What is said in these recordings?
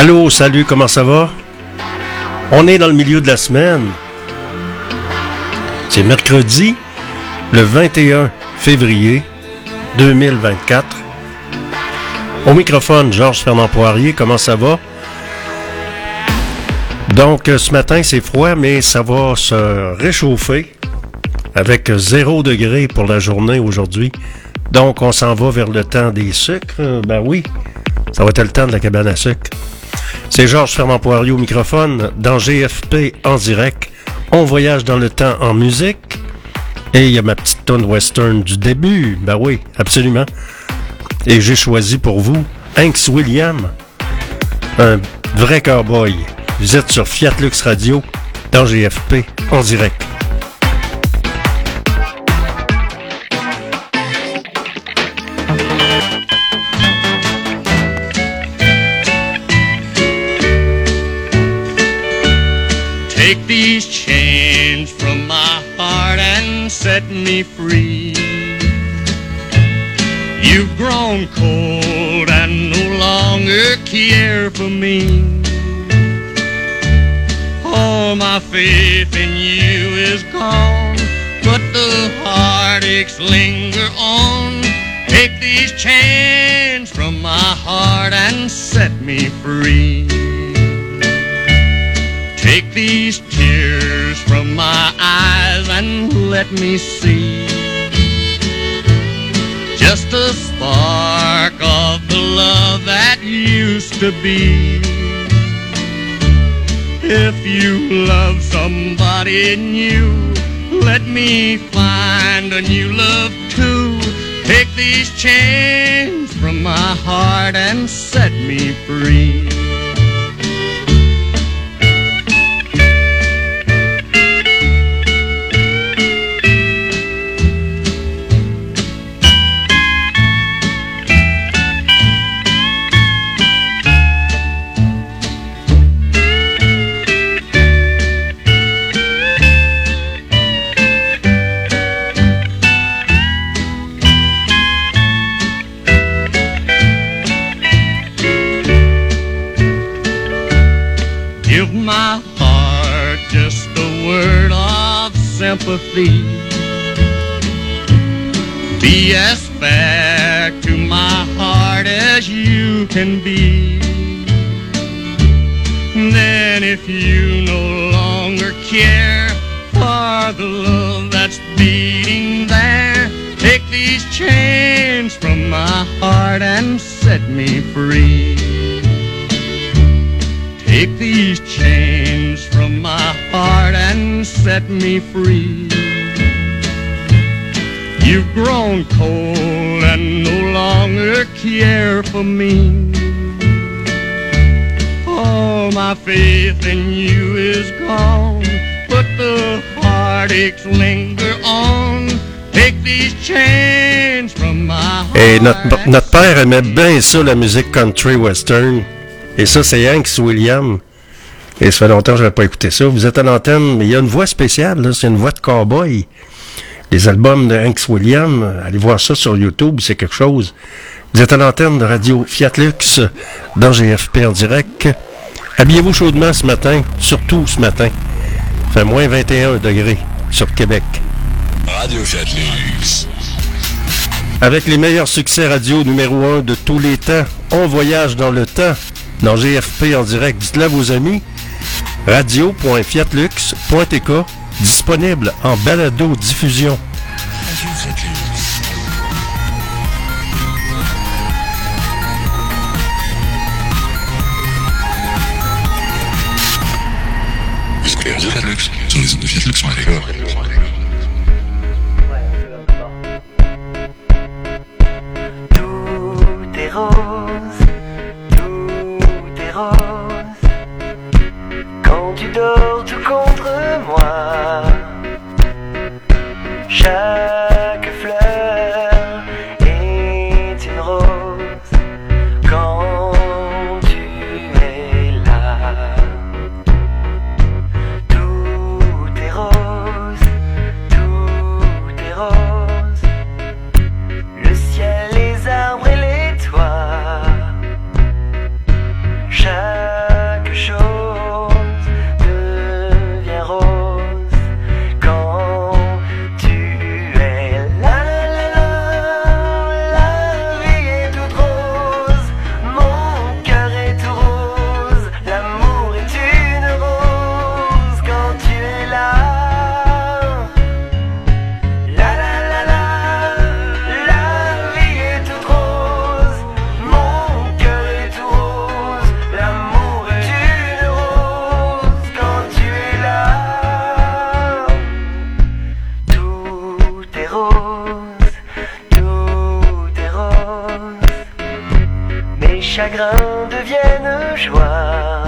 Allô, salut, comment ça va? On est dans le milieu de la semaine. C'est mercredi, le 21 février 2024. Au microphone, Georges-Fernand Poirier, comment ça va? Donc, ce matin, c'est froid, mais ça va se réchauffer avec 0 degré pour la journée aujourd'hui. Donc, on s'en va vers le temps des sucres. Ben oui, ça va être le temps de la cabane à sucre. C'est Georges-Fernand Poirier au microphone, dans GFP en direct. On voyage dans le temps en musique. Et il y a ma petite toune western du début. Ben oui, absolument. Et j'ai choisi pour vous Hank Williams, un vrai cowboy. Vous êtes sur Fiat Lux Radio, dans GFP, en direct. Take these chains from my heart and set me free. You've grown cold and no longer care for me. All my faith in you is gone, but the heartaches linger on. Take these chains from my heart and set me free. Take these tears from my eyes and let me see just a spark of the love that used to be. If you love somebody new, let me find a new love too. Take these chains from my heart and set me free. My heart, just a word of sympathy. Be as fair to my heart as you can be. Then if you no longer care for the love that's beating there, take these chains from my heart and set me free. Take these chains from my heart and set me free. You've grown cold and no longer care for me. All my faith in you is gone, but the heartaches linger on. Take these chains from my heart. Et notre père aimait bien ça, la musique country western. Et ça, c'est Hank Williams. Et ça fait longtemps que je n'avais pas écouté ça. Vous êtes à l'antenne, mais il y a une voix spéciale, là. C'est une voix de cowboy. Les albums de Hank Williams, allez voir ça sur YouTube, c'est quelque chose. Vous êtes à l'antenne de Radio Fiat Lux, dans GFP en direct. Habillez-vous chaudement ce matin, surtout ce matin. Fait moins 21 degrés sur Québec. Radio Fiat Lux. Avec les meilleurs succès radio numéro 1 de tous les temps, on voyage dans le temps. Dans GFP en direct, dites-le à vos amis, radio.fiatlux.tk, disponible en balado-diffusion. Tout est rose. Quand tu dors tout contre moi, chaque fleur est une rose. Quand tu es là, tout est rose. chagrins deviennent joie.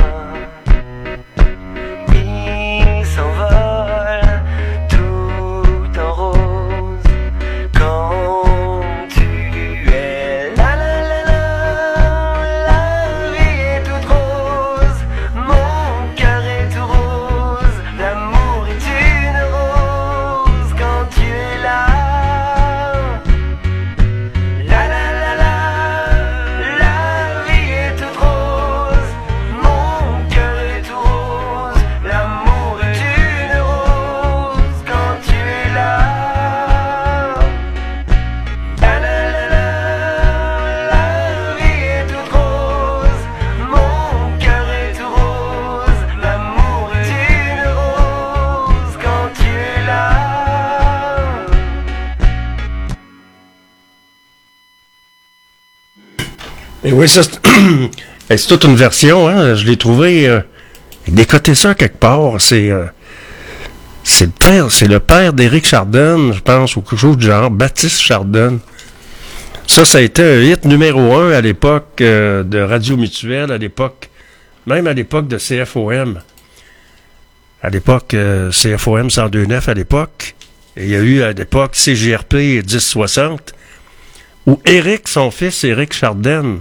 Il s'envole tout en rose quand tu es là, la la la. La vie est toute rose, mon cœur est tout rose. L'amour est une rose quand tu es là. Et oui, ça, c'est toute une version, hein. Je l'ai trouvé, décoté ça quelque part, c'est le père d'Éric Chardonne, je pense, ou quelque chose du genre, Baptiste Chardonne. Ça a été un hit numéro 1 à l'époque de Radio Mutuelle, à l'époque de CFOM. À l'époque, CFOM 102.9 à l'époque, et il y a eu à l'époque CGRP 1060, où Éric, son fils, Éric Chardonne,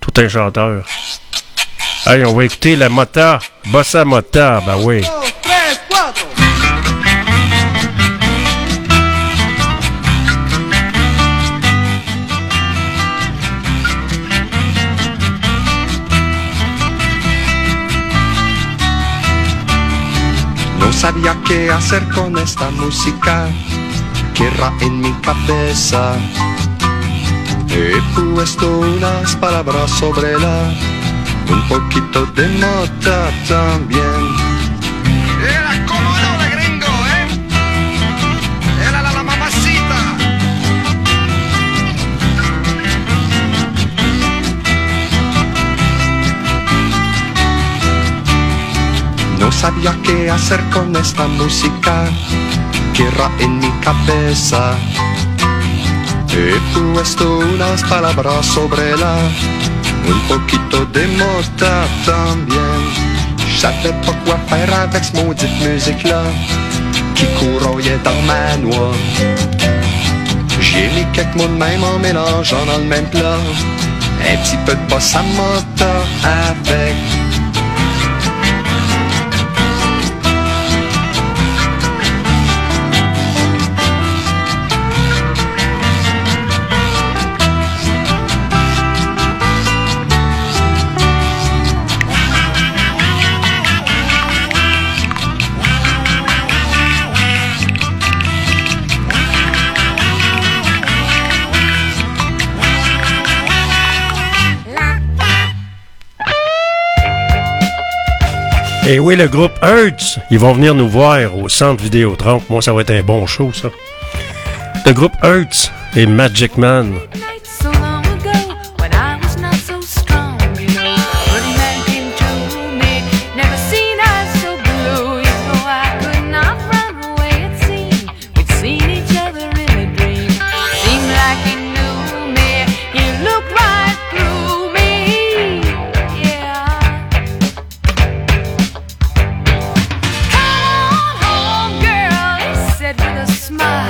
tout un chanteur. Allez, on va écouter la Mota, Bossa Mota, ben oui. No sabía qué hacer con esta música que ra en mi cabeza. He puesto unas palabras sobre la, un poquito de nota también. Era como era de gringo, ¿eh? Era la mamacita. No sabía qué hacer con esta música que era en mi cabeza. He puesto unas palabras sobre la, un poquito de mota también. Je savais pas quoi faire avec ce maudite musique-là qui couroyait dans ma noix. J'ai mis quelques mots de même en mélangeant dans le même plat, un petit peu de bossa mota avec. Et oui, le groupe Hurts, ils vont venir nous voir au Centre Vidéotron. Moi, ça va être un bon show, ça. Le groupe Hurts et Magic Man. Smile.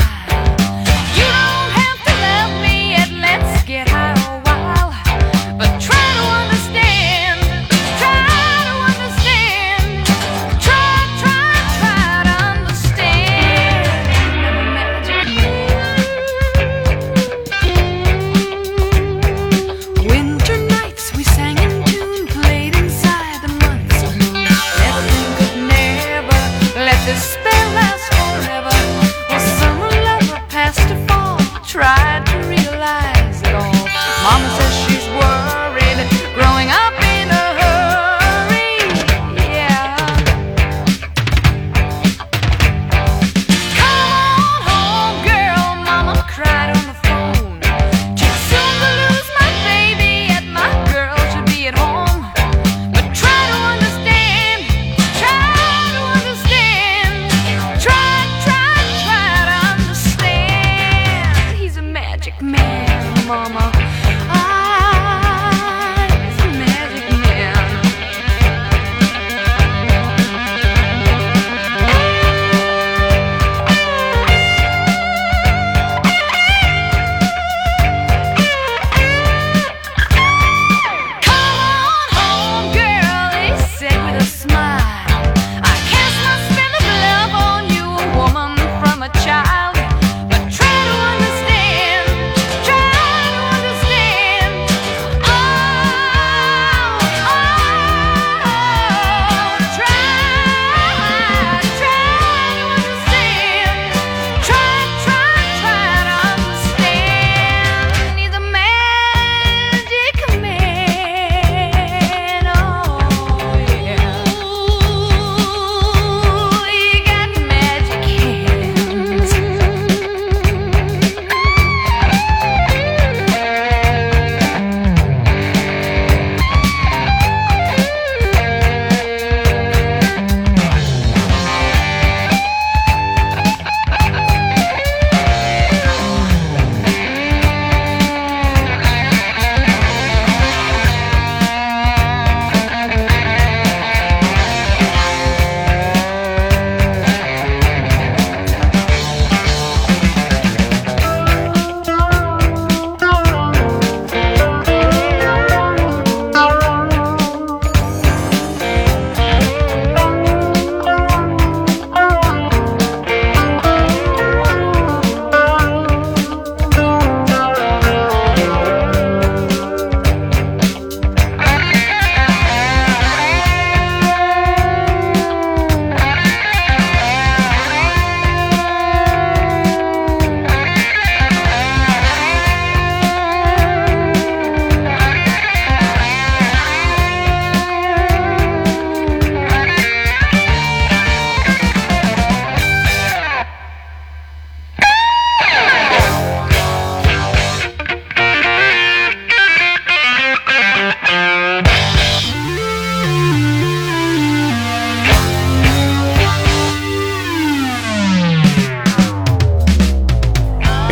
You don't have to love me, at least.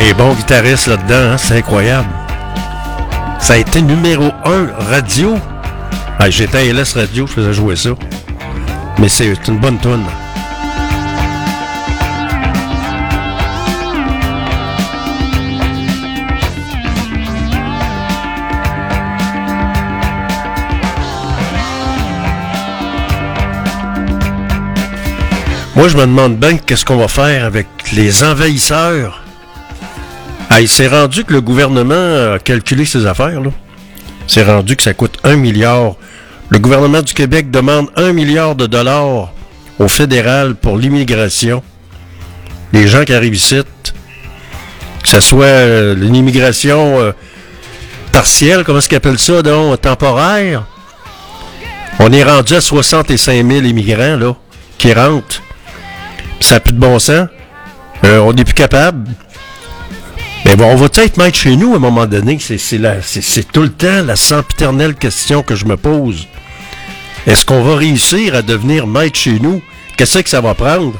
Et bon guitariste là-dedans, hein? C'est incroyable. Ça a été numéro 1 radio. Ah, j'étais à LS Radio, je faisais jouer ça. Mais c'est une bonne toune. Moi, je me demande bien qu'est-ce qu'on va faire avec les envahisseurs. Ah, il s'est rendu que le gouvernement a calculé ses affaires, là. C'est rendu que ça coûte 1 milliard. Le gouvernement du Québec demande 1 milliard de dollars au fédéral pour l'immigration. Les gens qui arrivent ici, que ce soit une immigration partielle, comment est-ce qu'ils appellent ça, donc, temporaire. On est rendu à 65 000 immigrants, là, qui rentrent. Ça n'a plus de bon sens. On n'est plus capable. Mais bon, on va peut-être mettre chez nous à un moment donné. C'est tout le temps la sempiternelle question que je me pose. Est-ce qu'on va réussir à devenir maître chez nous? Qu'est-ce que ça va prendre?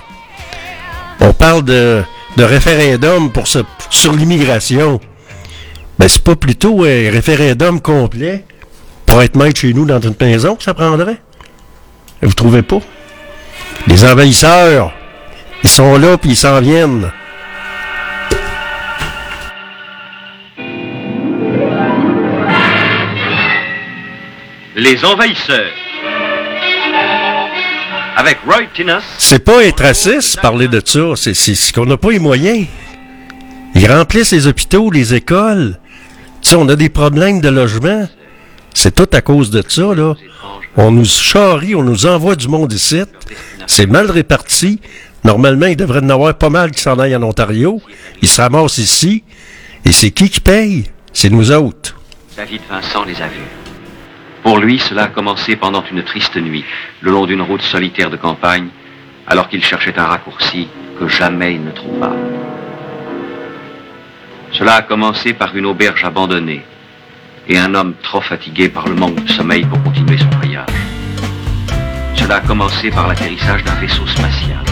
On parle de référendum sur l'immigration. Mais c'est pas plutôt un référendum complet pour être maître chez nous dans une maison que ça prendrait? Vous trouvez pas? Les envahisseurs, ils sont là puis ils s'en viennent. Les envahisseurs. Avec Roy Thinnes. C'est pas être raciste, parler de ça. C'est qu'on n'a pas les moyens. Ils remplissent les hôpitaux, les écoles. Tu sais, on a des problèmes de logement. C'est tout à cause de ça, là. On nous charrie, on nous envoie du monde ici. C'est mal réparti. Normalement, il devrait y en avoir pas mal qui s'en aillent en Ontario. Ils s'amassent ici. Et c'est qui paye? C'est nous autres. David Vincent les a vus. Pour lui, cela a commencé pendant une triste nuit, le long d'une route solitaire de campagne, alors qu'il cherchait un raccourci que jamais il ne trouva. Cela a commencé par une auberge abandonnée et un homme trop fatigué par le manque de sommeil pour continuer son voyage. Cela a commencé par l'atterrissage d'un vaisseau spatial.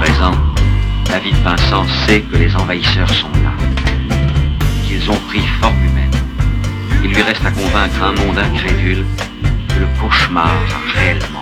Présent, David Vincent sait que les envahisseurs sont là, qu'ils ont pris forme humaine. Il lui reste à convaincre un monde incrédule que le cauchemar a réellement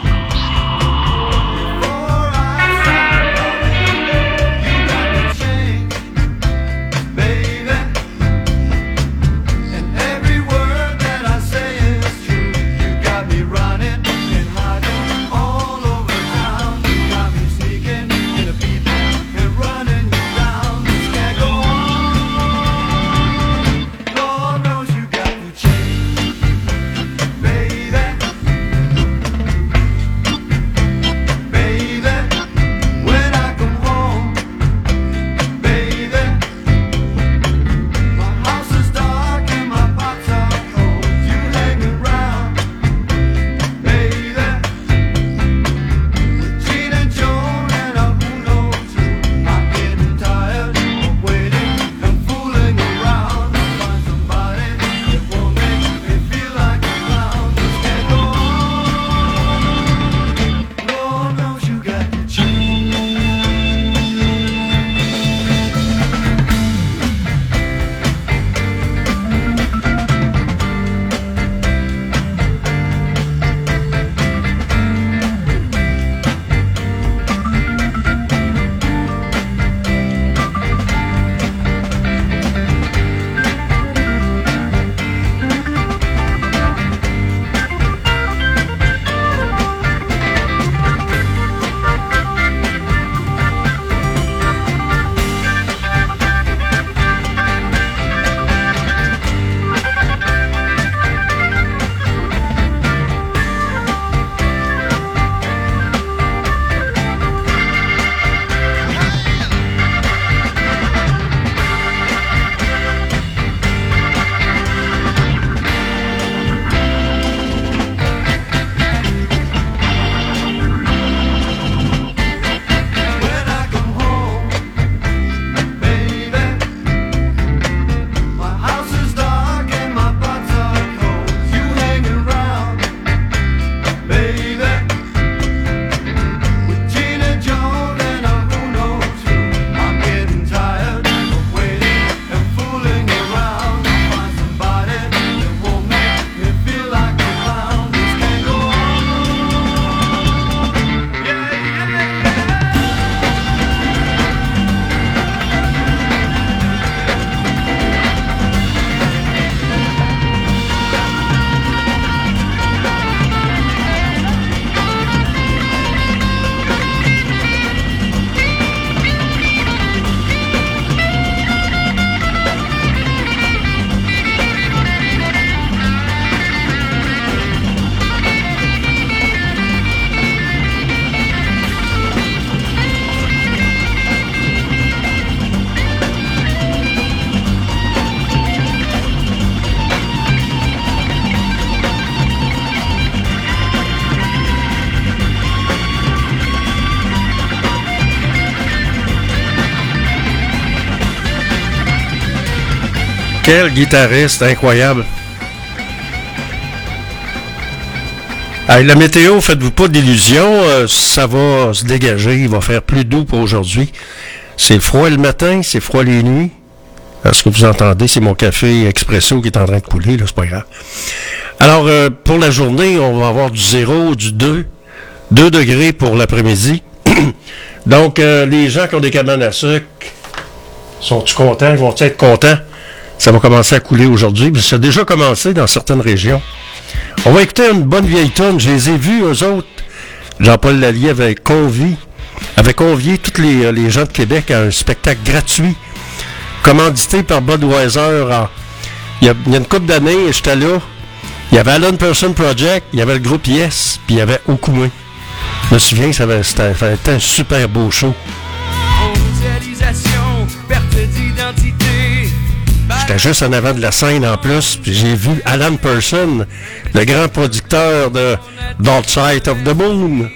Quel guitariste incroyable! Allez, la météo, faites-vous pas d'illusions, ça va se dégager, il va faire plus doux pour aujourd'hui. C'est froid le matin, c'est froid les nuits. Ce que vous entendez, c'est mon café expresso qui est en train de couler, là, c'est pas grave. Alors, pour la journée, on va avoir du 0, du 2, 2 degrés pour l'après-midi. Donc, les gens qui ont des cabanes à sucre, sont-ils contents? Ils vont-ils être contents? Ça va commencer à couler aujourd'hui, mais ça a déjà commencé dans certaines régions. On va écouter une bonne vieille tonne, je les ai vus, eux autres. Jean-Paul Lallier avait convié tous les gens de Québec à un spectacle gratuit, commandité par Budweiser. Il y a une couple d'années, j'étais là, il y avait Alan Person Project, il y avait le groupe Yes, puis il y avait Okoumé. Je me souviens, c'était un super beau show. J'étais juste en avant de la scène en plus, puis j'ai vu Alan Person, le grand producteur de Dark Side of the Moon.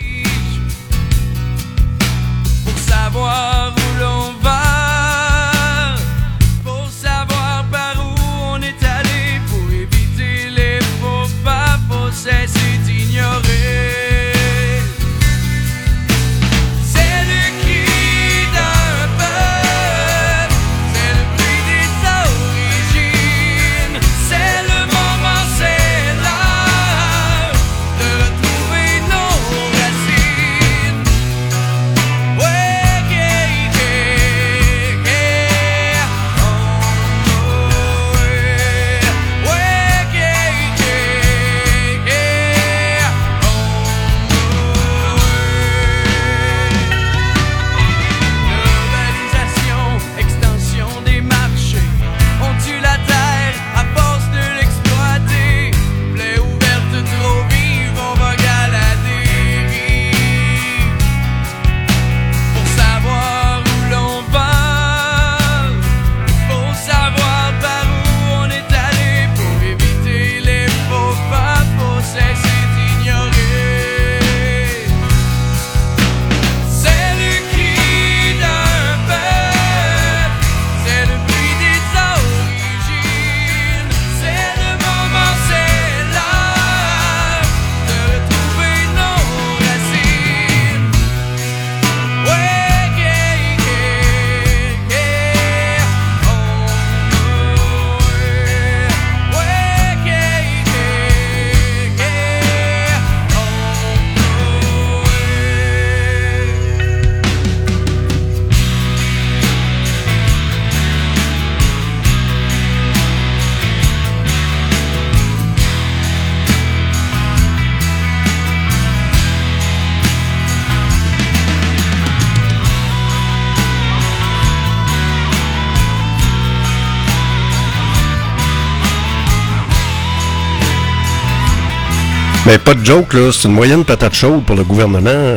Mais pas de joke, là, c'est une moyenne patate chaude pour le gouvernement.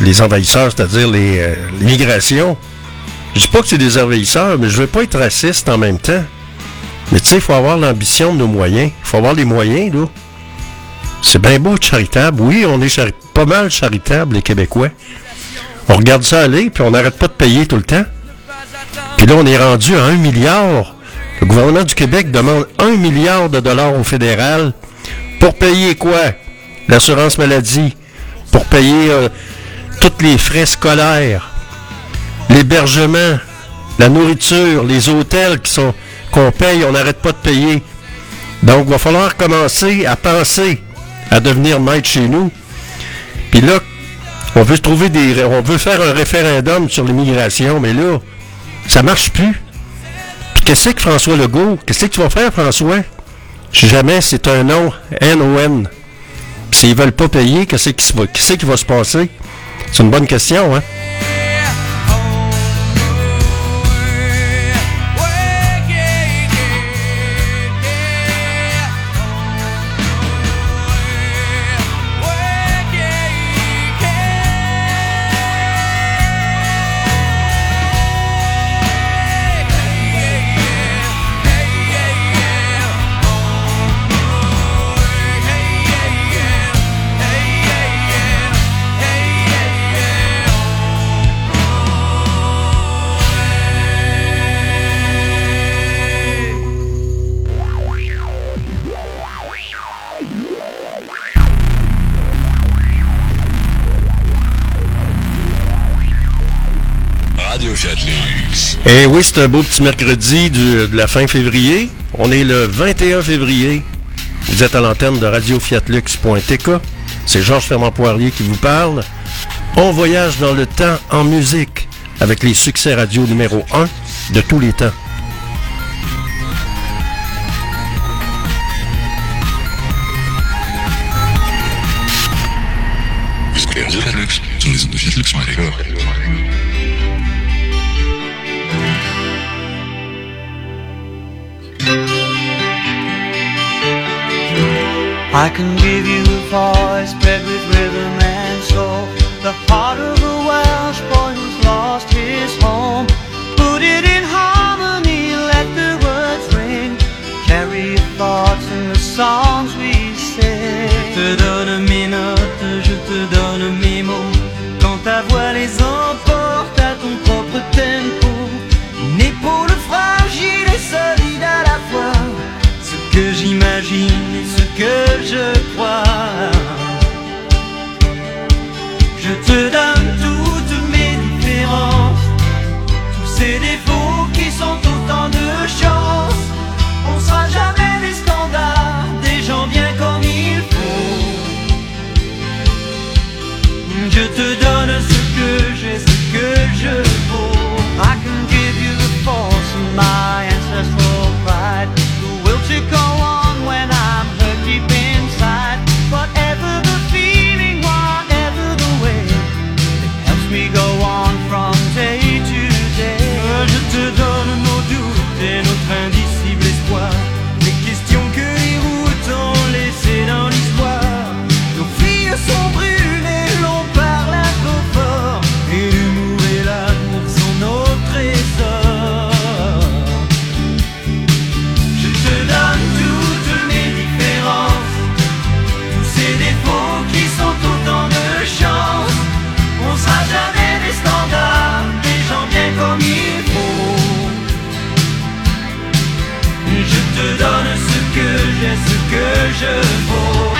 Les envahisseurs, c'est-à-dire l'immigration. Je dis pas que c'est des envahisseurs, mais je veux pas être raciste en même temps. Mais tu sais, il faut avoir l'ambition de nos moyens. Il faut avoir les moyens, là. C'est bien beau être charitable. Oui, on est pas mal charitable, les Québécois. On regarde ça aller, puis on n'arrête pas de payer tout le temps. Puis là, on est rendu à 1 milliard. Le gouvernement du Québec demande 1 milliard de dollars au fédéral. Pour payer quoi? L'assurance maladie. Pour payer tous les frais scolaires. L'hébergement. La nourriture. Les hôtels qu'on paye, on n'arrête pas de payer. Donc, il va falloir commencer à penser à devenir maître chez nous. Puis là, on veut faire un référendum sur l'immigration, mais là, ça marche plus. Puis qu'est-ce que François Legault? Qu'est-ce que tu vas faire, François? Si jamais c'est un nom NON. S'ils veulent pas payer, qu'est-ce qui va se passer? C'est une bonne question, hein? Le Fiat Lux. Eh oui, c'est un beau petit mercredi de la fin février. On est le 21 février. Vous êtes à l'antenne de radiofiatlux.tk. C'est Georges-Fernand Poirier qui vous parle. On voyage dans le temps en musique avec les succès radio numéro 1 de tous les temps. I can give you a voice bred with rhythm and soul, the heart of a Welsh boy who's lost his home. Put it in harmony, let the words ring, carry your thoughts in the songs we sing. Je te donne mes notes, je te donne mes mots, quand ta voix les emporte à ton propre tempo. Une épaule fragile et solide à la fois, ce que j'imagine et ce que je crois. Je te donne toutes mes différences, tous ces défauts qui sont autant de chances. On ne sera jamais des standards, des gens bien comme il faut. Je te donne ce que j'ai, ce que je vaux. I can give you the force of my ancestral pride, the will to go on when I'm hurt deep inside. Whatever the feeling, whatever the way, it helps me go on from day to day. Je te donne nos doutes et notre indicible espoir, les questions que les routes ont laissées dans l'histoire. Nos filles sont brûlées, l'on parle à trop fort, et l'humour et l'amour sont nos trésors. Je te donne toutes mes différences, tous ces défauts qui sont autant de chance. On sera jamais des standards, des gens bien comme il faut. Je te donne ce que j'ai, ce que je vaux.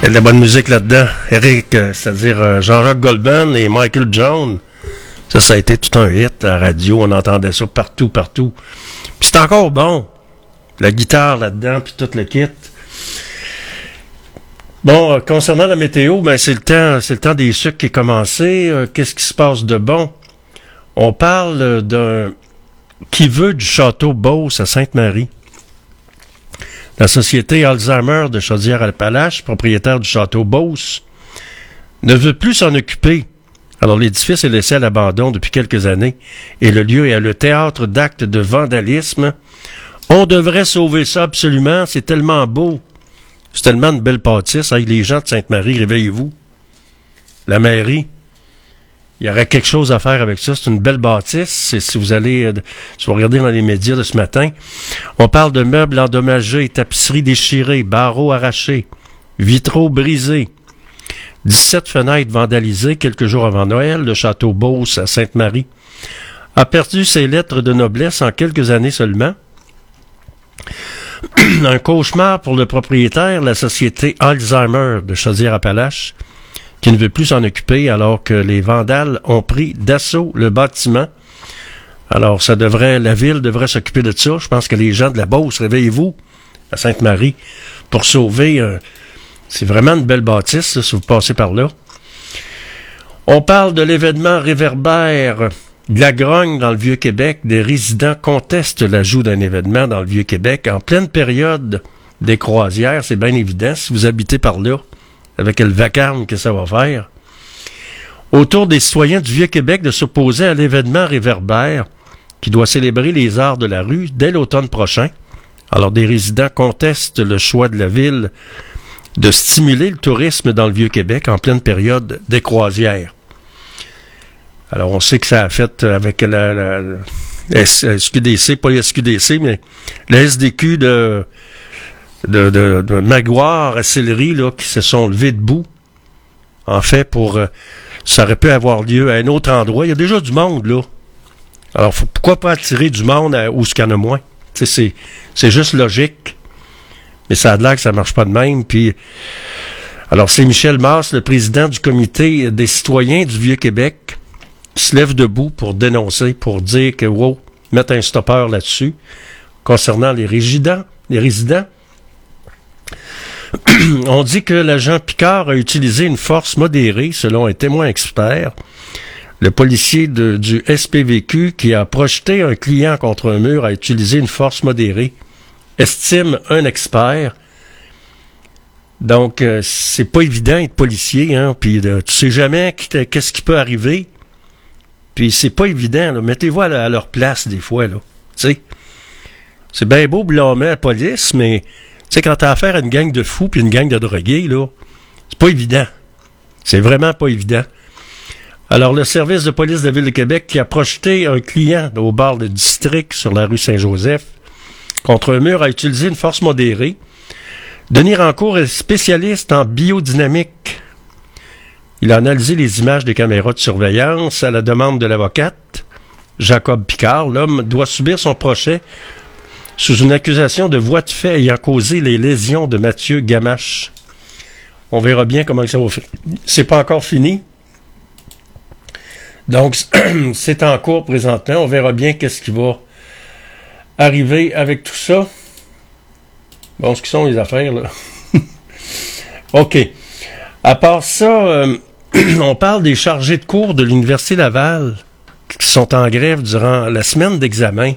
Il y a de la bonne musique là-dedans. Éric, c'est-à-dire Jean-Roch Goldman et Michael Jones. Ça a été tout un hit à la radio. On entendait ça partout, partout. Puis c'est encore bon. La guitare là-dedans, puis tout le kit. Bon, concernant la météo, ben c'est le temps des sucres qui est commencé. Qu'est-ce qui se passe de bon? On parle d'un qui veut du château Beauce à Sainte-Marie. La Société Alzheimer de Chaudière-Appalaches, propriétaire du château Beauce, ne veut plus s'en occuper. Alors l'édifice est laissé à l'abandon depuis quelques années et le lieu est le théâtre d'actes de vandalisme. On devrait sauver ça absolument, c'est tellement beau. C'est tellement une belle pâtisse. Hey, les gens de Sainte-Marie, réveillez-vous. La mairie, il y aurait quelque chose à faire avec ça. C'est une belle bâtisse. Si vous regardez dans les médias de ce matin, on parle de meubles endommagés, tapisseries déchirées, barreaux arrachés, vitraux brisés, 17 fenêtres vandalisées quelques jours avant Noël. Le château Beauce à Sainte-Marie a perdu ses lettres de noblesse en quelques années seulement. Un cauchemar pour le propriétaire, la Société Alzheimer de Chaudière-Appalaches, qui ne veut plus s'en occuper alors que les vandales ont pris d'assaut le bâtiment. Alors, la ville devrait s'occuper de ça. Je pense que les gens de la Beauce, réveillez-vous à Sainte-Marie pour sauver... c'est vraiment une belle bâtisse, là, si vous passez par là. On parle de l'événement réverbère... De la grogne dans le Vieux-Québec, des résidents contestent l'ajout d'un événement dans le Vieux-Québec en pleine période des croisières. C'est bien évident, si vous habitez par là, avec quel vacarme que ça va faire. Autour des citoyens du Vieux-Québec de s'opposer à l'événement réverbère qui doit célébrer les arts de la rue dès l'automne prochain. Alors, des résidents contestent le choix de la ville de stimuler le tourisme dans le Vieux-Québec en pleine période des croisières. Alors, on sait que ça a fait avec la SQDC, pas la SQDC, mais la SDQ de Maguire à Sillery, là, qui se sont levés debout. En fait, ça aurait pu avoir lieu à un autre endroit. Il y a déjà du monde, là. Alors, pourquoi pas attirer du monde où ce qu'il y en a moins? C'est juste logique. Mais ça a l'air que ça marche pas de même, puis... Alors, c'est Michel Masse, le président du comité des citoyens du Vieux-Québec, qui se lève debout pour dénoncer, pour dire que, wow, mettre un stoppeur là-dessus, concernant les résidents. On dit que l'agent Picard a utilisé une force modérée, selon un témoin expert. Le policier du SPVQ qui a projeté un client contre un mur a utilisé une force modérée, estime un expert. Donc, c'est pas évident d'être policier, hein, puis tu sais jamais qu'est-ce qui peut arriver. Puis c'est pas évident, là. Mettez-vous à leur place des fois, là. Tu sais, c'est bien beau blâmer la police, mais tu sais, quand t'as affaire à une gang de fous puis une gang de drogués, là, c'est pas évident. C'est vraiment pas évident. Alors, le service de police de la Ville de Québec qui a projeté un client au bar de district sur la rue Saint-Joseph contre un mur a utilisé une force modérée. Denis Rancourt est spécialiste en biodynamique. Il a analysé les images des caméras de surveillance à la demande de l'avocate. Jacob Picard, l'homme, doit subir son procès sous une accusation de voies de fait ayant causé les lésions de Mathieu Gamache. On verra bien comment ça va faire. C'est pas encore fini. Donc, c'est en cours présentement. On verra bien qu'est-ce qui va arriver avec tout ça. Bon, ce qui sont les affaires, là. OK. À part ça, on parle des chargés de cours de l'Université Laval qui sont en grève durant la semaine d'examen.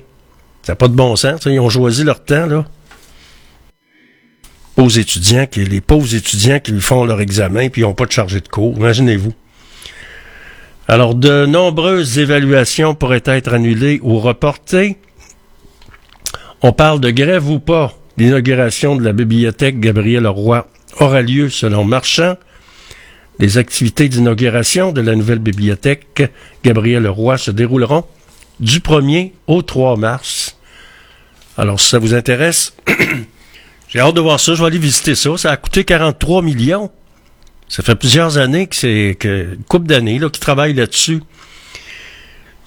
Ça n'a pas de bon sens. Ils ont choisi leur temps, là. Les pauvres étudiants qui font leur examen puis ils n'ont pas de chargé de cours. Imaginez-vous. Alors, de nombreuses évaluations pourraient être annulées ou reportées. On parle de grève ou pas. L'inauguration de la bibliothèque Gabrielle-Roy aura lieu selon Marchand. Les activités d'inauguration de la nouvelle bibliothèque Gabrielle-Roy se dérouleront du 1er au 3 mars. Alors, si ça vous intéresse, j'ai hâte de voir ça, je vais aller visiter ça. Ça a coûté 43 millions. Ça fait plusieurs années une couple d'années là, qu'ils travaillent là-dessus.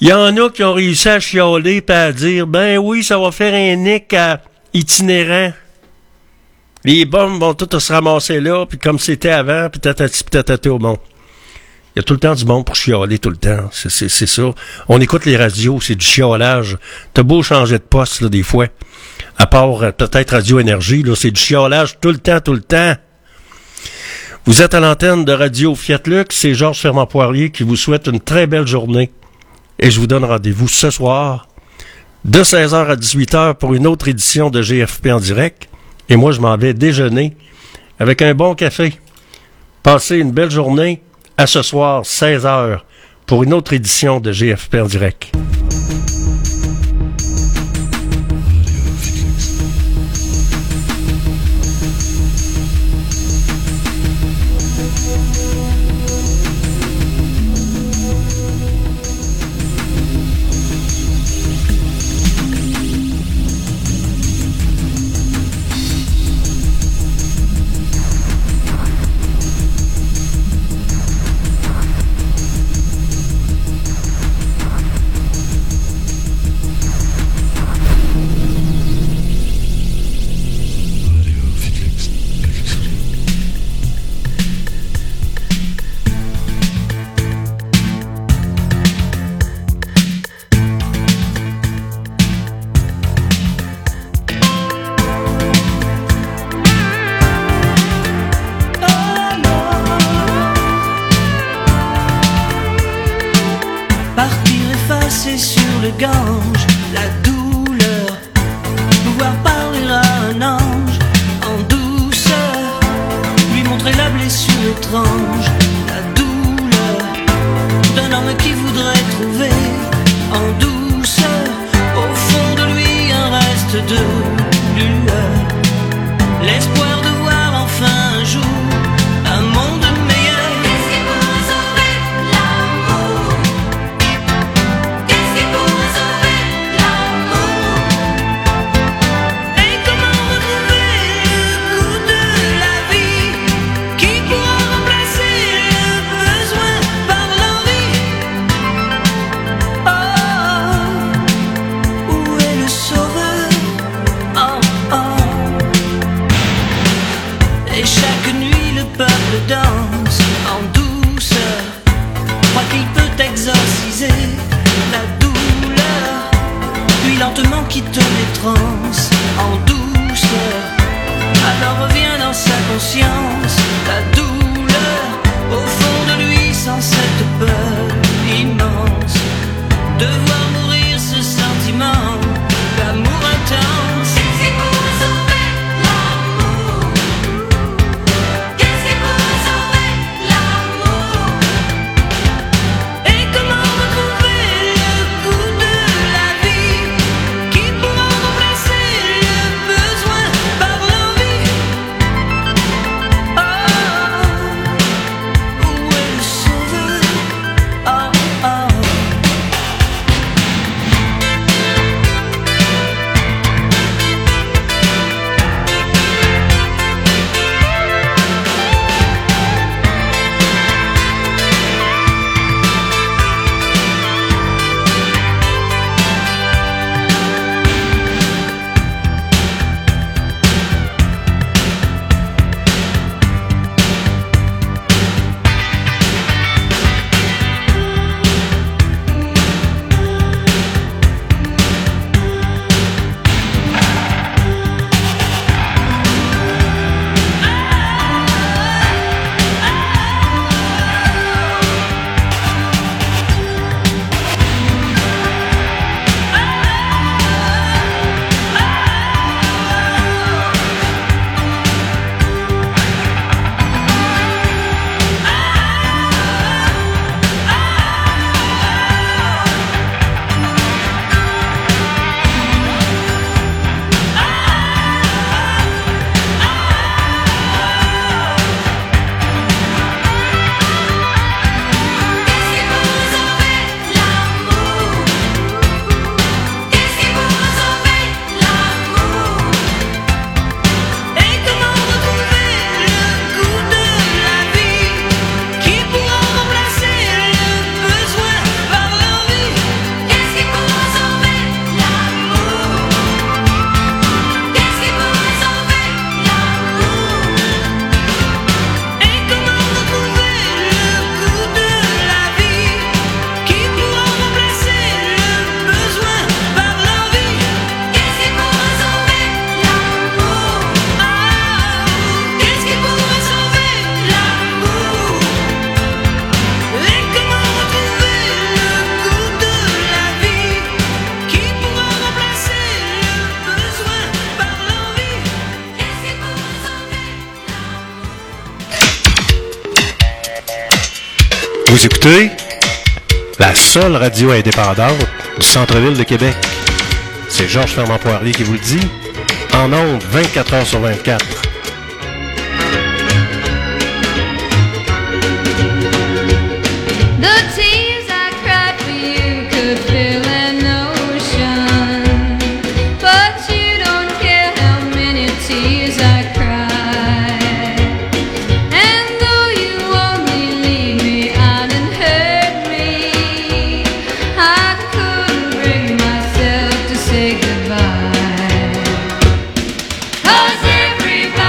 Il y en a qui ont réussi à chialer et à dire « Ben oui, ça va faire un nick à itinérant. » Les bombes vont toutes se ramasser là, puis comme c'était avant, puis tatati, puis tatati au monde. Il y a tout le temps du monde pour chialer, tout le temps. C'est ça. On écoute les radios, c'est du chiolage. T'as beau changer de poste, là, des fois. À part, peut-être, Radio Énergie, là, c'est du chiolage tout le temps, tout le temps. Vous êtes à l'antenne de Radio Fiat Lux, c'est Georges-Fernand Poirier qui vous souhaite une très belle journée. Et je vous donne rendez-vous ce soir, de 16h à 18h, pour une autre édition de GFP en direct. Et moi, je m'en vais déjeuner avec un bon café. Passez une belle journée. À ce soir, 16h, pour une autre édition de GFP en direct. étrange, la douleur d'un homme qui voudrait trouver en douce au fond de lui un reste de lueur, l'espoir de voir enfin un jour un monde meilleur. Qu'est-ce qui pourrait sauver l'amour? Qu'est-ce qui pourrait sauver l'amour? Et comment retrouver le goût de la vie qui pourra remplacer le besoin par l'envie? Oh, où est le sauveur? Oh, oh. Et chaque nuit le peuple danse en douceur, croit qu'il peut exorciser la douleur, puis lentement quitte les transes en douceur. Alors revient dans sa conscience la douleur au fond de lui, sans cette peur immense de voir mourir ce sentiment d'amour intense. Qu'est-ce qui pourrait sauver l'amour? Qu'est-ce qui pourrait sauver l'amour? Et comment retrouver le goût de la vie qui pourra remplacer le besoin par l'envie? Oh, où est le sauveur? Oh, oh. Qu'est-ce qui pourrait sauver l'amour? Qu'est-ce qui pourrait sauver l'amour? Et comment retrouver le goût de la vie qui pourra remplacer le besoin par l'envie? Qu'est-ce qui pourrait sauver l'amour? Qu'est-ce qui pourrait sauver l'amour? Et comment retrouver le goût de la vie qui pourra remplacer le besoin par l'envie? Qu'est-ce qui pourrait sauver l'amour? Ah, qu'est-ce qui pourrait sauver l'amour? Et comment retrouver le goût de la vie qui pourra remplacer le besoin par l'envie? Qu'est-ce qui pourrait sauver l'amour? Vous écoutez la seule radio indépendante du centre-ville de Québec. C'est Georges-Fernand Poirier qui vous le dit, en ondes 24 heures sur 24. The tears I cried for you could fill an ocean, but you don't care how many tears I cried. And though you only leave me out and hurt me, I couldn't bring myself to say goodbye. 'Cause everybody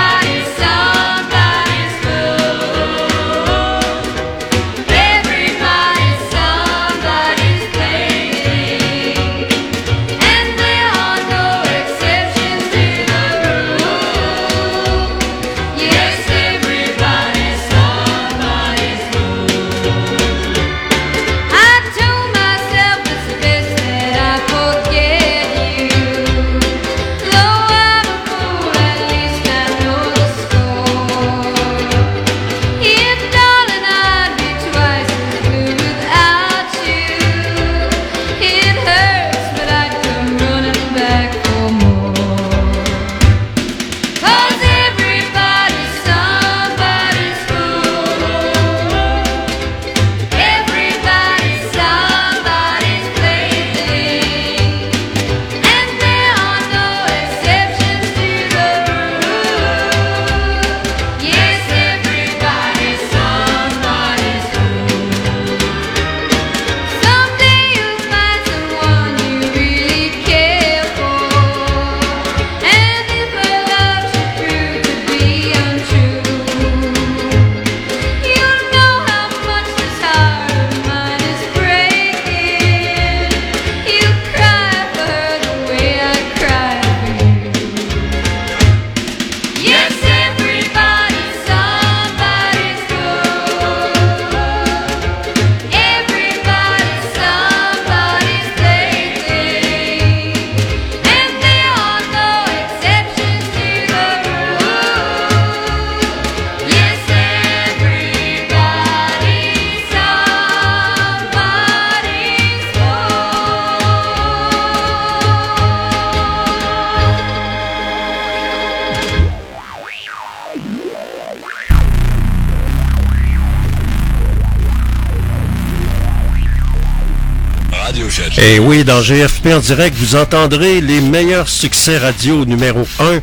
Et oui, dans GFP en direct, vous entendrez les meilleurs succès radio numéro 1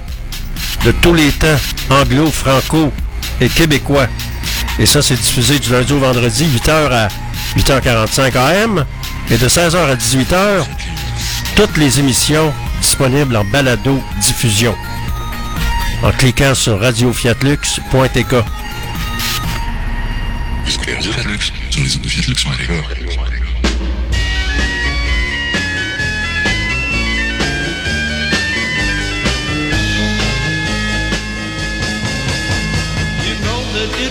de tous les temps, anglo, franco et québécois. Et ça, c'est diffusé du lundi au vendredi, 8h à 8h45 AM. Et de 16h à 18h, toutes les émissions disponibles en balado-diffusion. En cliquant sur radiofiatlux.tk. It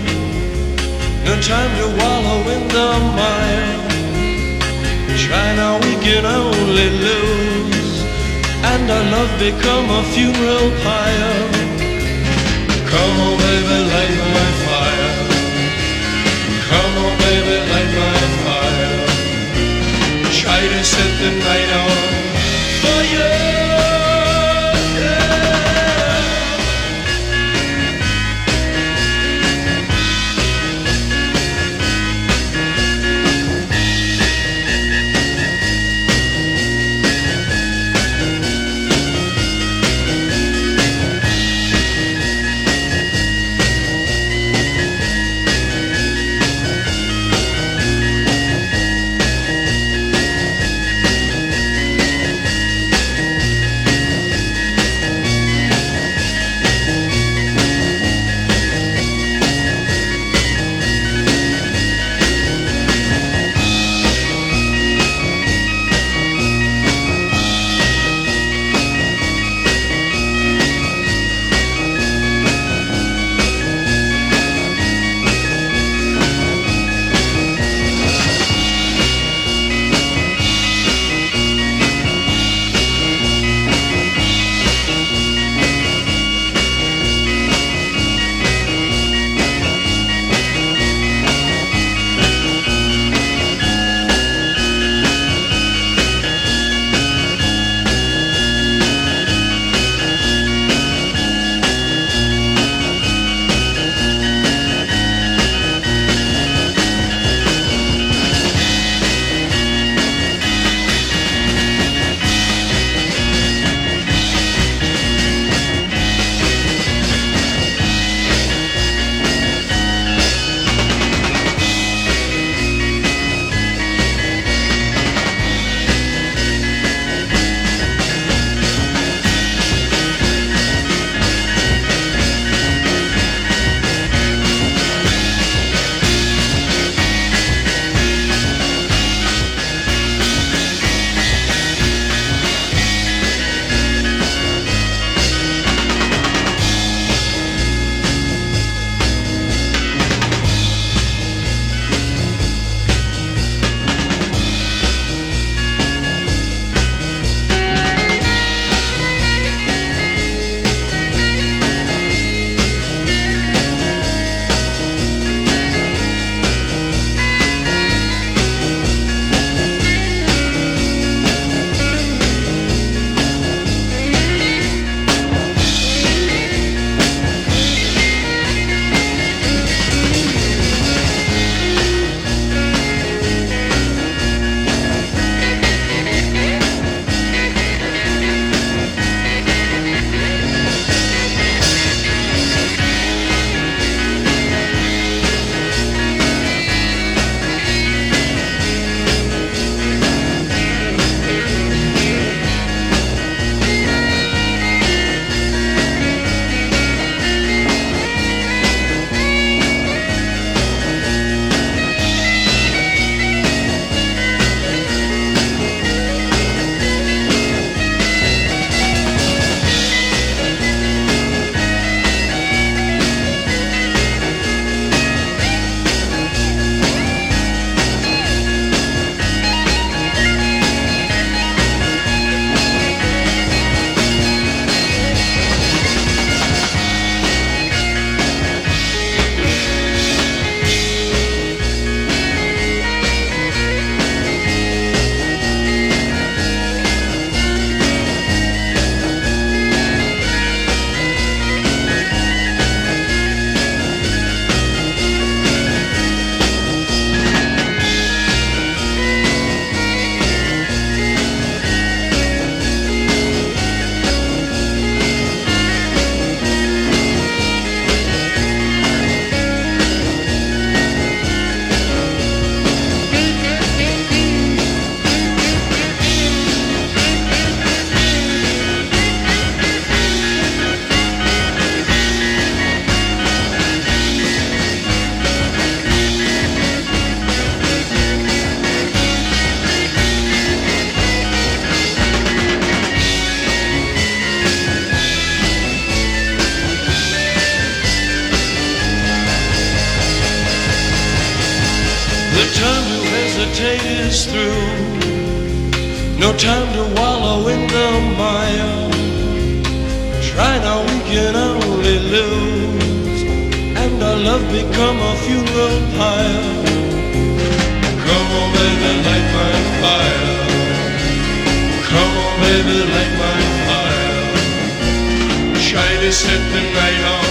No time to wallow in the mire. Try now, we can only lose, and our love become a funeral pyre. Come on, baby, light my fire. Come on, baby, light my fire. Try to set the night on fire. No time to wallow in the mire. Try now, we can only lose. And our love become a funeral pyre. Come on, baby, light my fire. Come on, baby, light my fire. Shine and set the night on.